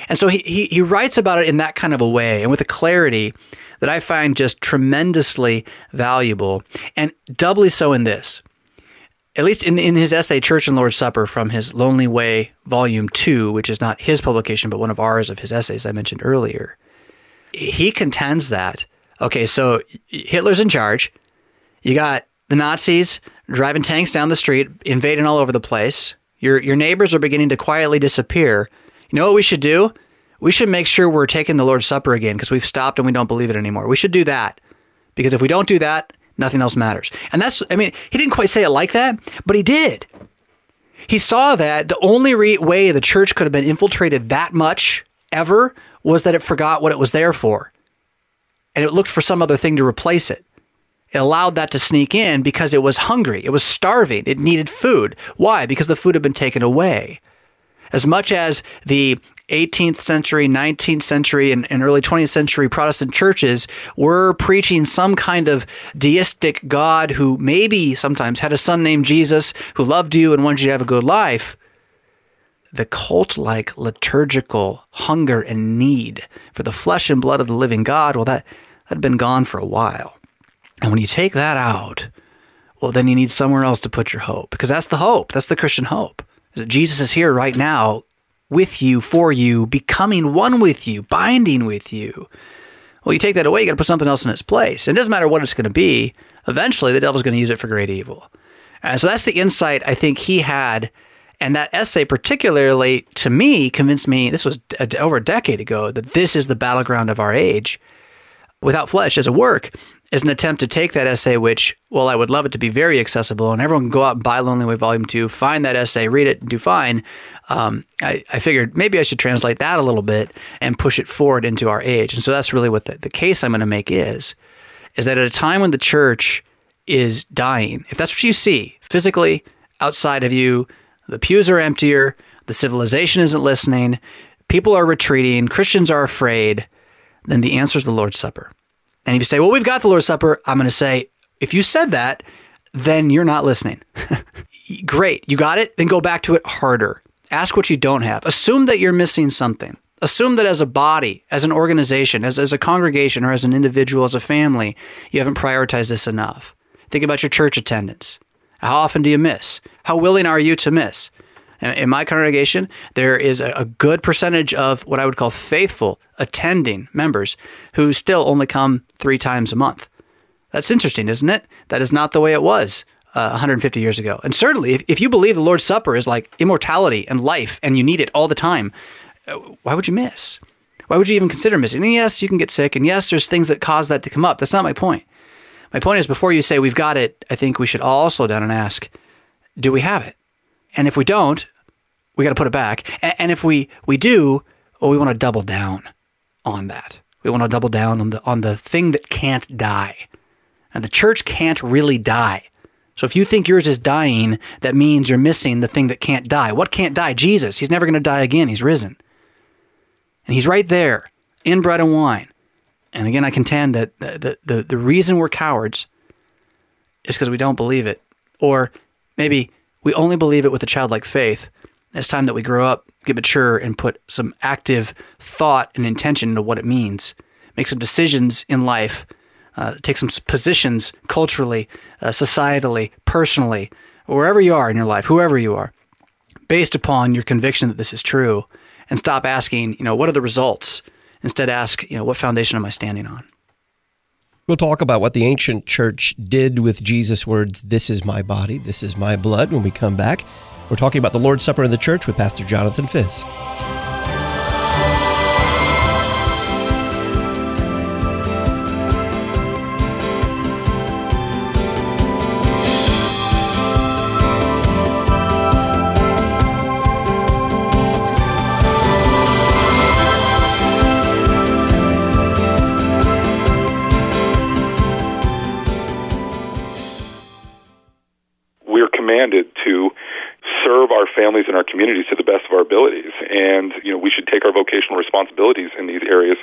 And so he writes about it in that kind of a way and with a clarity that I find just tremendously valuable, and doubly so in this, at least in his essay, Church and Lord's Supper, from his Lonely Way, Volume 2, which is not his publication, but one of ours, of his essays I mentioned earlier. He contends that, okay, so Hitler's in charge. You got the Nazis driving tanks down the street, invading all over the place. Your neighbors are beginning to quietly disappear. You know what we should do? We should make sure we're taking the Lord's Supper again because we've stopped and we don't believe it anymore. We should do that, because if we don't do that, nothing else matters. And that's, I mean, he didn't quite say it like that, but he did. He saw that the only way the church could have been infiltrated that much ever was that it forgot what it was there for. And it looked for some other thing to replace it. It allowed that to sneak in because it was hungry. It was starving. It needed food. Why? Because the food had been taken away. As much as the 18th century, 19th century, and early 20th century Protestant churches were preaching some kind of deistic God who maybe sometimes had a son named Jesus who loved you and wanted you to have a good life, the cult-like liturgical hunger and need for the flesh and blood of the living God, well, that had been gone for a while. And when you take that out, well, then you need somewhere else to put your hope, because that's the hope. That's the Christian hope, is that Jesus is here right now, with you, for you, becoming one with you, binding with you. Well, you take that away, you got to put something else in its place. It doesn't matter what it's going to be. Eventually, the devil's going to use it for great evil. And so that's the insight I think he had. And that essay particularly, to me, convinced me, this was over a decade ago, that this is the battleground of our age. Without Flesh as a work is an attempt to take that essay, which, well, I would love it to be very accessible, and everyone can go out and buy Lonely Way Volume 2, find that essay, read it, and do fine. I figured maybe I should translate that a little bit and push it forward into our age. And so that's really what the case I'm going to make is that at a time when the church is dying, if that's what you see physically outside of you, the pews are emptier, the civilization isn't listening, people are retreating, Christians are afraid, then the answer is the Lord's Supper. And if you say, well, we've got the Lord's Supper, I'm going to say, if you said that, then you're not listening. Great. You got it? Then go back to it harder. Ask what you don't have. Assume that you're missing something. Assume that as a body, as an organization, as a congregation, or as an individual, as a family, you haven't prioritized this enough. Think about your church attendance. How often do you miss? How willing are you to miss? In my congregation, there is a good percentage of what I would call faithful attending members who still only come 3 times a month. That's interesting, isn't it? That is not the way it was 150 years ago. And certainly, if you believe the Lord's Supper is like immortality and life and you need it all the time, why would you miss? Why would you even consider missing? And yes, you can get sick, and yes, there's things that cause that to come up. That's not my point. My point is, before you say we've got it, I think we should all slow down and ask, do we have it? And if we don't, we got to put it back. And if we do, well, we want to double down on that. We want to double down on the thing that can't die. And the church can't really die. So if you think yours is dying, that means you're missing the thing that can't die. What can't die? Jesus. He's never going to die again. He's risen. And he's right there in bread and wine. And again, I contend that the reason we're cowards is because we don't believe it. Or maybe we only believe it with a childlike faith. It's time that we grow up, get mature, and put some active thought and intention into what it means. Make some decisions in life. Take some positions culturally, societally, personally, wherever you are in your life, whoever you are, based upon your conviction that this is true. And stop asking, what are the results? Instead ask, what foundation am I standing on? We'll talk about what the ancient church did with Jesus' words, "This is my body, this is my blood," when we come back. We're talking about the Lord's Supper in the church with Pastor Jonathan Fisk. To serve our families and our communities to the best of our abilities, and we should take our vocational responsibilities in these areas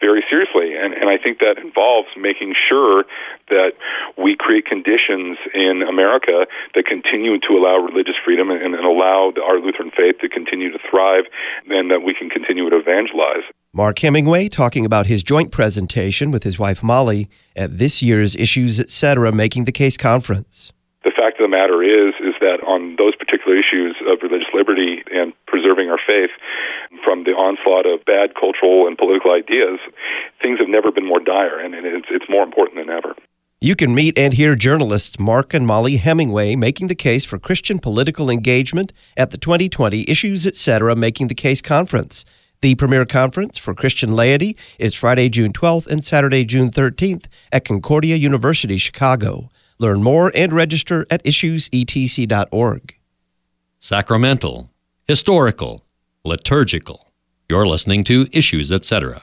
very seriously, and I think that involves making sure that we create conditions in America that continue to allow religious freedom and allow our Lutheran faith to continue to thrive, and that we can continue to evangelize. Mark Hemingway talking about his joint presentation with his wife Molly at this year's Issues Etc. Making the Case conference. The fact of the matter is that on those particular issues of religious liberty and preserving our faith from the onslaught of bad cultural and political ideas, things have never been more dire, and it's more important than ever. You can meet and hear journalists Mark and Molly Hemingway making the case for Christian political engagement at the 2020 Issues Etc. Making the Case conference. The premier conference for Christian laity is Friday, June 12th and Saturday, June 13th at Concordia University Chicago. Learn more and register at issuesetc.org. Sacramental, historical, liturgical. You're listening to Issues Etc.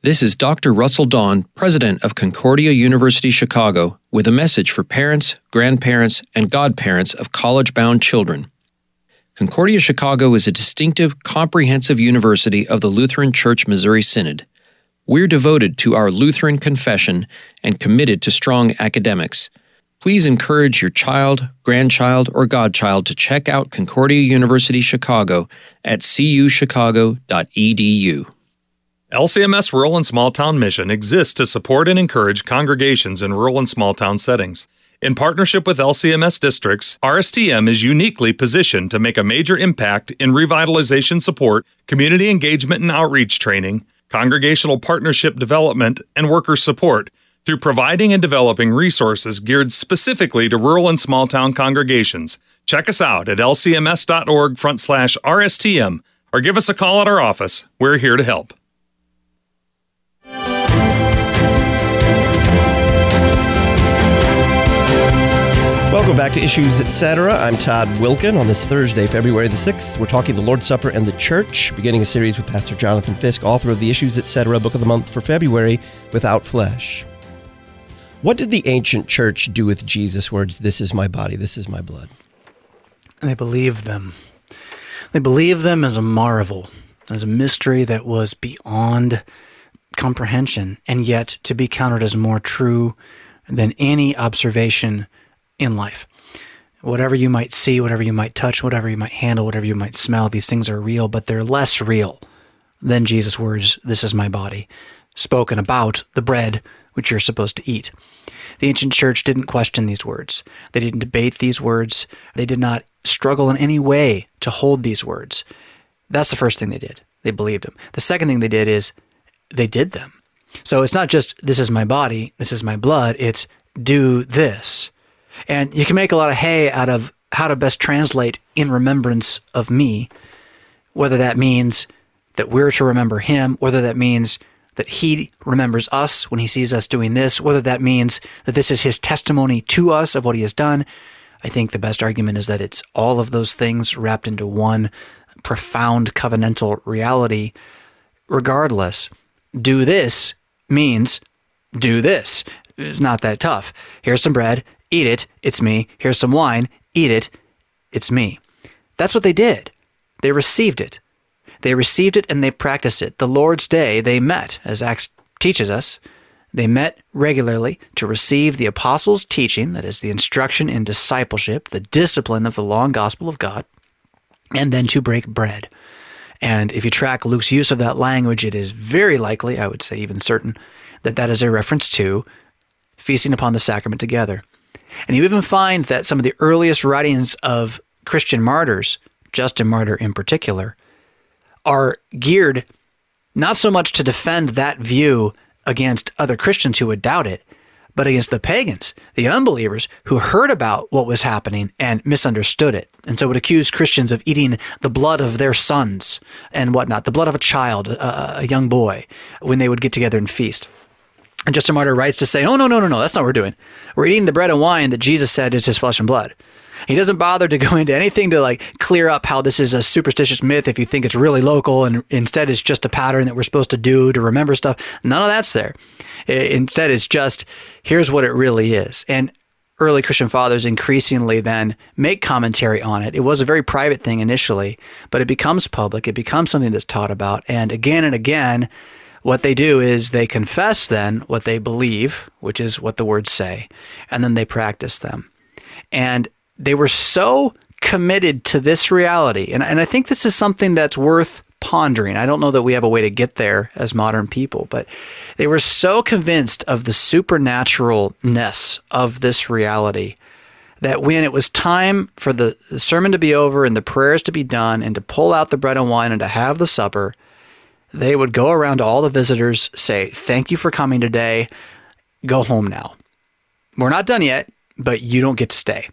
This is Dr. Russell Dawn, president of Concordia University Chicago, with a message for parents, grandparents, and godparents of college-bound children. Concordia Chicago is a distinctive, comprehensive university of the Lutheran Church Missouri Synod. We're devoted to our Lutheran confession and committed to strong academics. Please encourage your child, grandchild, or godchild to check out Concordia University Chicago at cuchicago.edu. LCMS Rural and Small Town Mission exists to support and encourage congregations in rural and small town settings. In partnership with LCMS districts, RSTM is uniquely positioned to make a major impact in revitalization support, community engagement and outreach training, congregational partnership development, and worker support, through providing and developing resources geared specifically to rural and small-town congregations. Check us out at lcms.org/RSTM or give us a call at our office. We're here to help. Welcome back to Issues Etc. I'm Todd Wilkin. On this Thursday, February the 6th, we're talking the Lord's Supper and the Church, beginning a series with Pastor Jonathan Fisk, author of the Issues Etc. Book of the Month for February, Without Flesh. What did the ancient church do with Jesus' words, "This is my body, this is my blood"? They believed them. They believed them as a marvel, as a mystery that was beyond comprehension, and yet to be counted as more true than any observation in life. Whatever you might see, whatever you might touch, whatever you might handle, whatever you might smell, these things are real, but they're less real than Jesus' words, "This is my body," spoken about the bread which you're supposed to eat. The ancient church didn't question these words. They didn't debate these words. They did not struggle in any way to hold these words. That's the first thing they did. They believed them. The second thing they did is they did them. So it's not just, "This is my body, this is my blood," it's, "Do this." And you can make a lot of hay out of how to best translate "in remembrance of me," whether that means that we're to remember him, whether that means that he remembers us when he sees us doing this, whether that means that this is his testimony to us of what he has done. I think the best argument is that it's all of those things wrapped into one profound covenantal reality. Regardless, "do this" means do this. It's not that tough. Here's some bread. Eat it, it's me. Here's some wine. Eat it, it's me. That's what they did. They received it. They received it and they practiced it. The Lord's Day, they met, as Acts teaches us. They met regularly to receive the apostles' teaching, that is, the instruction in discipleship, the discipline of the long gospel of God, and then to break bread. And if you track Luke's use of that language, it is very likely, I would say even certain, that that is a reference to feasting upon the sacrament together. And you even find that some of the earliest writings of Christian martyrs, Justin Martyr in particular, are geared not so much to defend that view against other Christians who would doubt it, but against the pagans, the unbelievers who heard about what was happening and misunderstood it. And so would accuse Christians of eating the blood of their sons and whatnot, the blood of a child, a young boy, when they would get together and feast. And Justin Martyr writes to say, oh, no, that's not what we're doing. We're eating the bread and wine that Jesus said is his flesh and blood. He doesn't bother to go into anything to like clear up how this is a superstitious myth if you think it's really local and instead it's just a pattern that we're supposed to do to remember stuff. None of that's there. Instead, it's just, here's what it really is. And early Christian fathers increasingly then make commentary on it. It was a very private thing initially, but it becomes public. It becomes something that's taught about. And again, what they do is they confess then what they believe, which is what the words say, and then they practice them. And they were so committed to this reality. And I think this is something that's worth pondering. I don't know that we have a way to get there as modern people, but they were so convinced of the supernaturalness of this reality that when it was time for the sermon to be over and the prayers to be done and to pull out the bread and wine and to have the supper, they would go around to all the visitors, say, thank you for coming today. Go home now. We're not done yet, but you don't get to stay.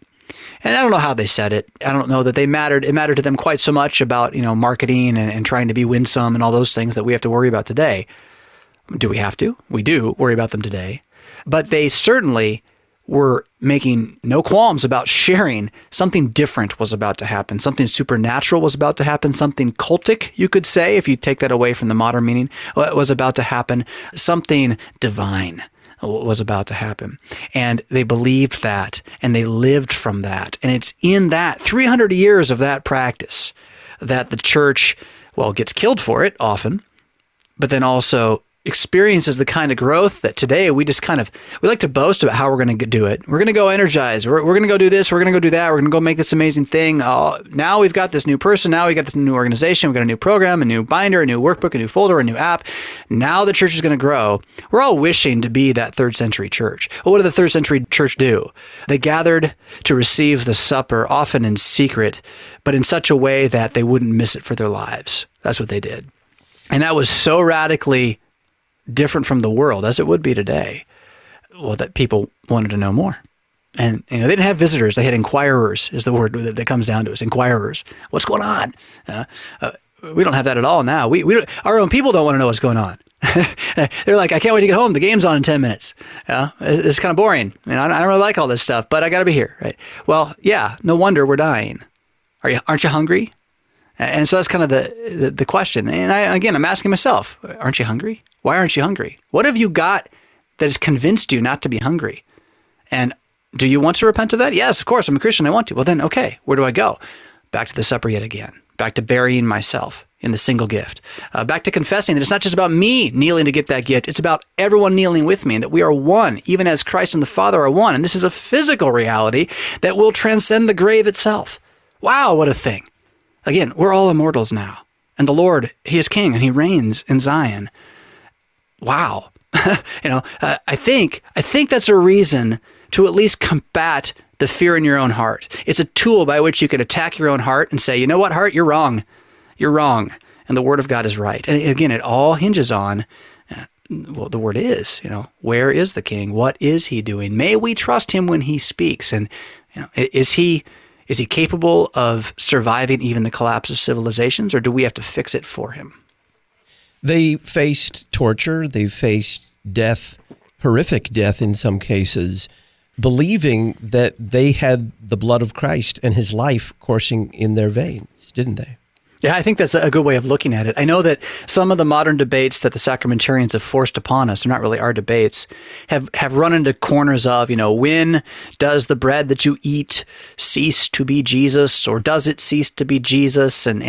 And I don't know how they said it. I don't know that they mattered. It mattered to them quite so much about, marketing and trying to be winsome and all those things that we have to worry about today. Do we have to? We do worry about them today. But they certainly were making no qualms about sharing something different was about to happen. Something supernatural was about to happen. Something cultic, you could say, if you take that away from the modern meaning, was about to happen. Something divine was about to happen. And they believed that, and they lived from that. And it's in that 300 years of that practice that the church, gets killed for it often, but then also experiences the kind of growth that today we like to boast about how we're going to do it. We're going to go energize. We're going to go do this. We're going to go do that. We're going to go make this amazing thing. Now we've got this new person. Now we've got this new organization. We've got a new program, a new binder, a new workbook, a new folder, a new app. Now the church is going to grow. We're all wishing to be that third century church. Well, what did the third century church do? They gathered to receive the supper, often in secret, but in such a way that they wouldn't miss it for their lives. That's what they did. And that was so radically different from the world as it would be today, that people wanted to know more. And they didn't have visitors. They had inquirers is the word that comes down to us, inquirers. What's going on? We don't have that at all now. We don't, our own people don't want to know what's going on. They're like, I can't wait to get home. The game's on in 10 minutes. It's kind of boring. I don't really like all this stuff, but I got to be here. Right? Well, yeah, no wonder we're dying. Aren't you hungry? And so that's kind of the question. And I'm asking myself, aren't you hungry? Why aren't you hungry? What have you got that has convinced you not to be hungry? And do you want to repent of that? Yes, of course. I'm a Christian. I want to. Well, then, okay, where do I go? Back to the supper yet again. Back to burying myself in the single gift. Back to confessing that it's not just about me kneeling to get that gift. It's about everyone kneeling with me and that we are one, even as Christ and the Father are one. And this is a physical reality that will transcend the grave itself. Wow, what a thing. Again, we're all immortals now. And the Lord, He is King and He reigns in Zion. Wow. I think that's a reason to at least combat the fear in your own heart. It's a tool by which you can attack your own heart and say, you know what, heart, you're wrong. You're wrong. And the Word of God is right. And again, it all hinges on the Word is, where is the King? What is He doing? May we trust Him when He speaks? And is he capable of surviving even the collapse of civilizations, or do we have to fix it for Him? They faced torture, they faced death, horrific death in some cases, believing that they had the blood of Christ and His life coursing in their veins, didn't they? Yeah, I think that's a good way of looking at it. I know that some of the modern debates that the sacramentarians have forced upon us, they're not really our debates, have run into corners of, when does the bread that you eat cease to be Jesus, or does it cease to be Jesus? And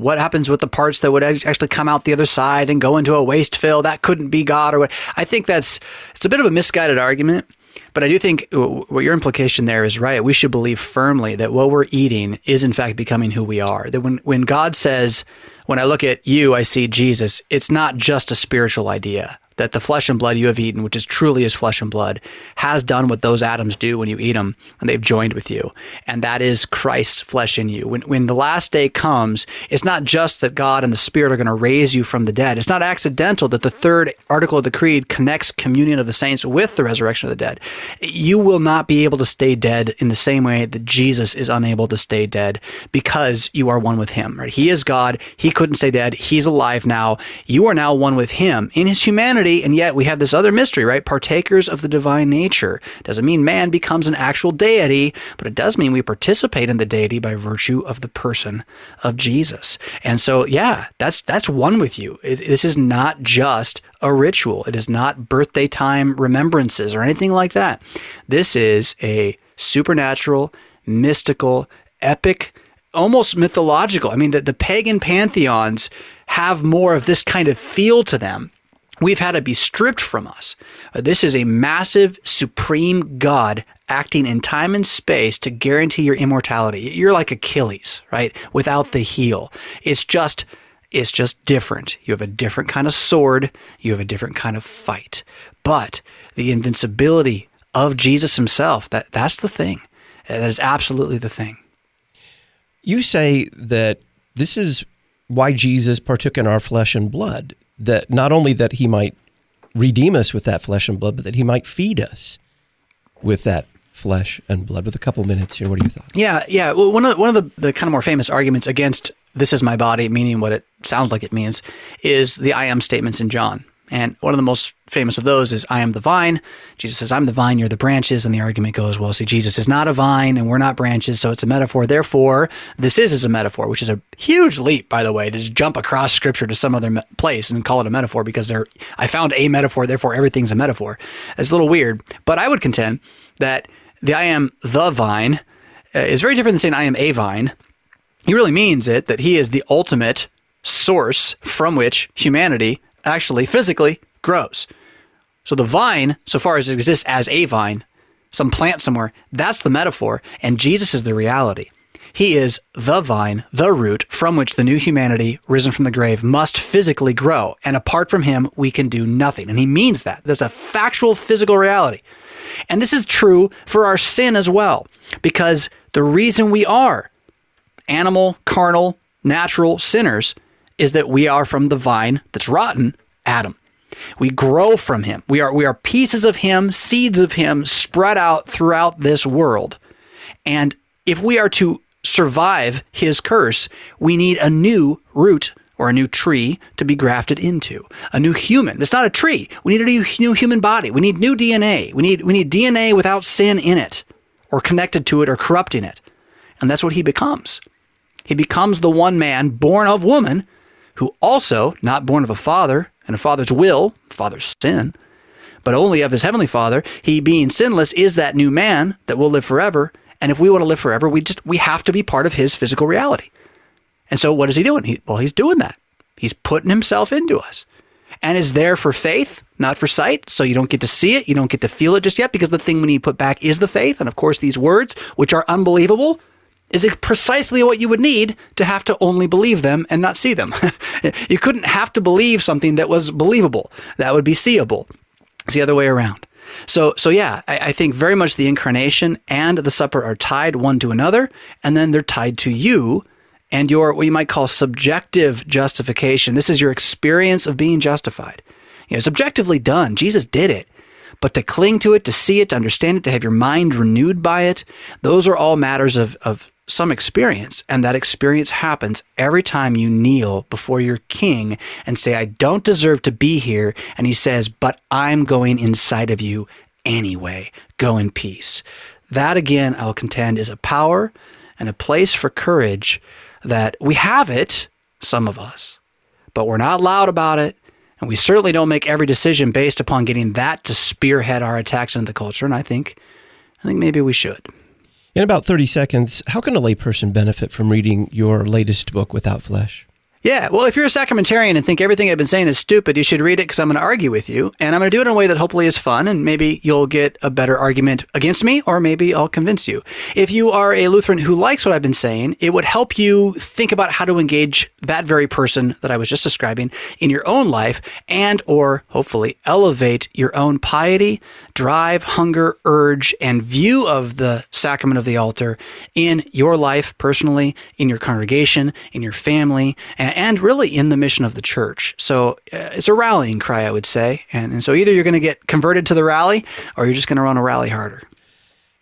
what happens with the parts that would actually come out the other side and go into a waste fill? That couldn't be God or what? I think it's a bit of a misguided argument. But I do think what your implication there is right. We should believe firmly that what we're eating is in fact becoming who we are. That when God says, when I look at you, I see Jesus, it's not just a spiritual idea. that the flesh and blood you have eaten, which is truly his flesh and blood, has done what those atoms do when you eat them, and they've joined with you. And that is Christ's flesh in you. When the last day comes, it's not just that God and the Spirit are going to raise you from the dead. It's not accidental that the third article of the Creed connects communion of the saints with the resurrection of the dead. You will not be able to stay dead in the same way that Jesus is unable to stay dead, because you are one with him. Right? He is God. He couldn't stay dead. He's alive now. You are now one with him in his humanity. And yet we have this other mystery, right? Partakers of the divine nature. Doesn't mean man becomes an actual deity, but it does mean we participate in the deity by virtue of the person of Jesus. And so, yeah, that's one with you. This is not just a ritual. It is not birthday time remembrances or anything like that. This is a supernatural, mystical, epic, almost mythological. I mean, the pagan pantheons have more of this kind of feel to them. We've had it be stripped from us. This is a massive, supreme God acting in time and space to guarantee your immortality. You're like Achilles, right? Without the heel. It's just different. You have a different kind of sword. You have a different kind of fight. But the invincibility of Jesus himself, that's the thing. That is absolutely the thing. You say that this is why Jesus partook in our flesh and blood. That not only that he might redeem us with that flesh and blood, but that he might feed us with that flesh and blood. With a couple minutes here, what are your thoughts? Yeah. Well, one of the kind of more famous arguments against "this is my body," meaning what it sounds like it means, is the I am statements in John. And one of the most famous of those is, "I am the vine." Jesus says, "I'm the vine, you're the branches." And the argument goes, well, see, Jesus is not a vine and we're not branches, so it's a metaphor. Therefore, this is a metaphor, which is a huge leap, by the way, to just jump across Scripture to some other place and call it a metaphor because I found a metaphor, therefore everything's a metaphor. It's a little weird. But I would contend that the "I am the vine" is very different than saying "I am a vine." He really means it, that he is the ultimate source from which humanity actually physically grows. So the vine, so far as it exists as a vine, some plant somewhere, that's the metaphor, and Jesus is the reality. He is the vine, the root from which the new humanity risen from the grave must physically grow, and apart from him, we can do nothing. And he means that. That's a factual, physical reality. And this is true for our sin as well, because the reason we are animal, carnal, natural sinners is that we are from the vine that's rotten, Adam. We grow from him. We are pieces of him, seeds of him, spread out throughout this world. And if we are to survive his curse, we need a new root or a new tree to be grafted into, a new human. It's not a tree. We need a new human body. We need new DNA. We need DNA without sin in it or connected to it or corrupting it. And that's what he becomes. He becomes the one man born of woman who also, not born of a father and a father's will, father's sin, but only of his heavenly Father, he being sinless is that new man that will live forever. And if we want to live forever, we have to be part of his physical reality. And so what is he doing? He's doing that. He's putting himself into us. And is there for faith, not for sight. So you don't get to see it. You don't get to feel it just yet, because the thing we need to put back is the faith. And of course, these words, which are unbelievable, is precisely what you would need to have to only believe them and not see them. You couldn't have to believe something that was believable. That would be seeable. It's the other way around. So yeah, I think very much the incarnation and the supper are tied one to another, and then they're tied to you and your, what you might call, subjective justification. This is your experience of being justified. It's objectively done. Jesus did it. But to cling to it, to see it, to understand it, to have your mind renewed by it, those are all matters of some experience, and that experience happens every time you kneel before your king and say, "I don't deserve to be here," and he says, "but I'm going inside of you anyway. Go in peace." That, again, I'll contend, is a power and a place for courage that we have it, some of us, but we're not loud about it, and we certainly don't make every decision based upon getting that to spearhead our attacks into the culture, and I think maybe we should. In about 30 seconds, how can a layperson benefit from reading your latest book, Without Flesh? Yeah, well, if you're a sacramentarian and think everything I've been saying is stupid, you should read it because I'm going to argue with you, and I'm going to do it in a way that hopefully is fun, and maybe you'll get a better argument against me, or maybe I'll convince you. If you are a Lutheran who likes what I've been saying, it would help you think about how to engage that very person that I was just describing in your own life, and or hopefully elevate your own piety, drive, hunger, urge, and view of the sacrament of the altar in your life personally, in your congregation, in your family, and really in the mission of the church. So it's a rallying cry, I would say. And so either you're going to get converted to the rally, or you're just going to run a rally harder.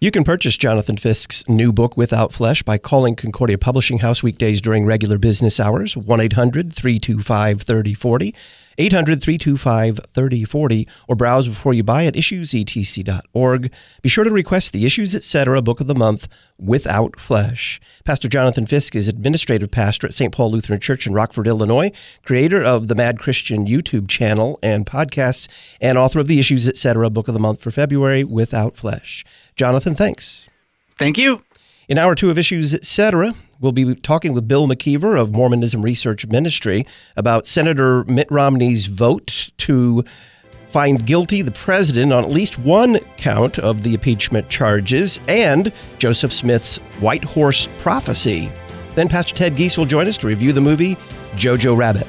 You can purchase Jonathan Fisk's new book, Without Flesh, by calling Concordia Publishing House weekdays during regular business hours, 1-800-325-3040, 800-325-3040, or browse before you buy at issuesetc.org. Be sure to request the Issues Etc. Book of the Month, Without Flesh. Pastor Jonathan Fisk is administrative pastor at St. Paul Lutheran Church in Rockford, Illinois, creator of the Mad Christian YouTube channel and podcasts, and author of the Issues Etc. Book of the Month for February, Without Flesh. Jonathan, thanks. Thank you. In Hour 2 of Issues Etc., we'll be talking with Bill McKeever of Mormonism Research Ministry about Senator Mitt Romney's vote to find guilty the president on at least one count of the impeachment charges and Joseph Smith's White Horse Prophecy. Then Pastor Ted Geese will join us to review the movie Jojo Rabbit.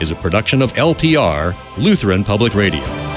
is a production of LPR, Lutheran Public Radio.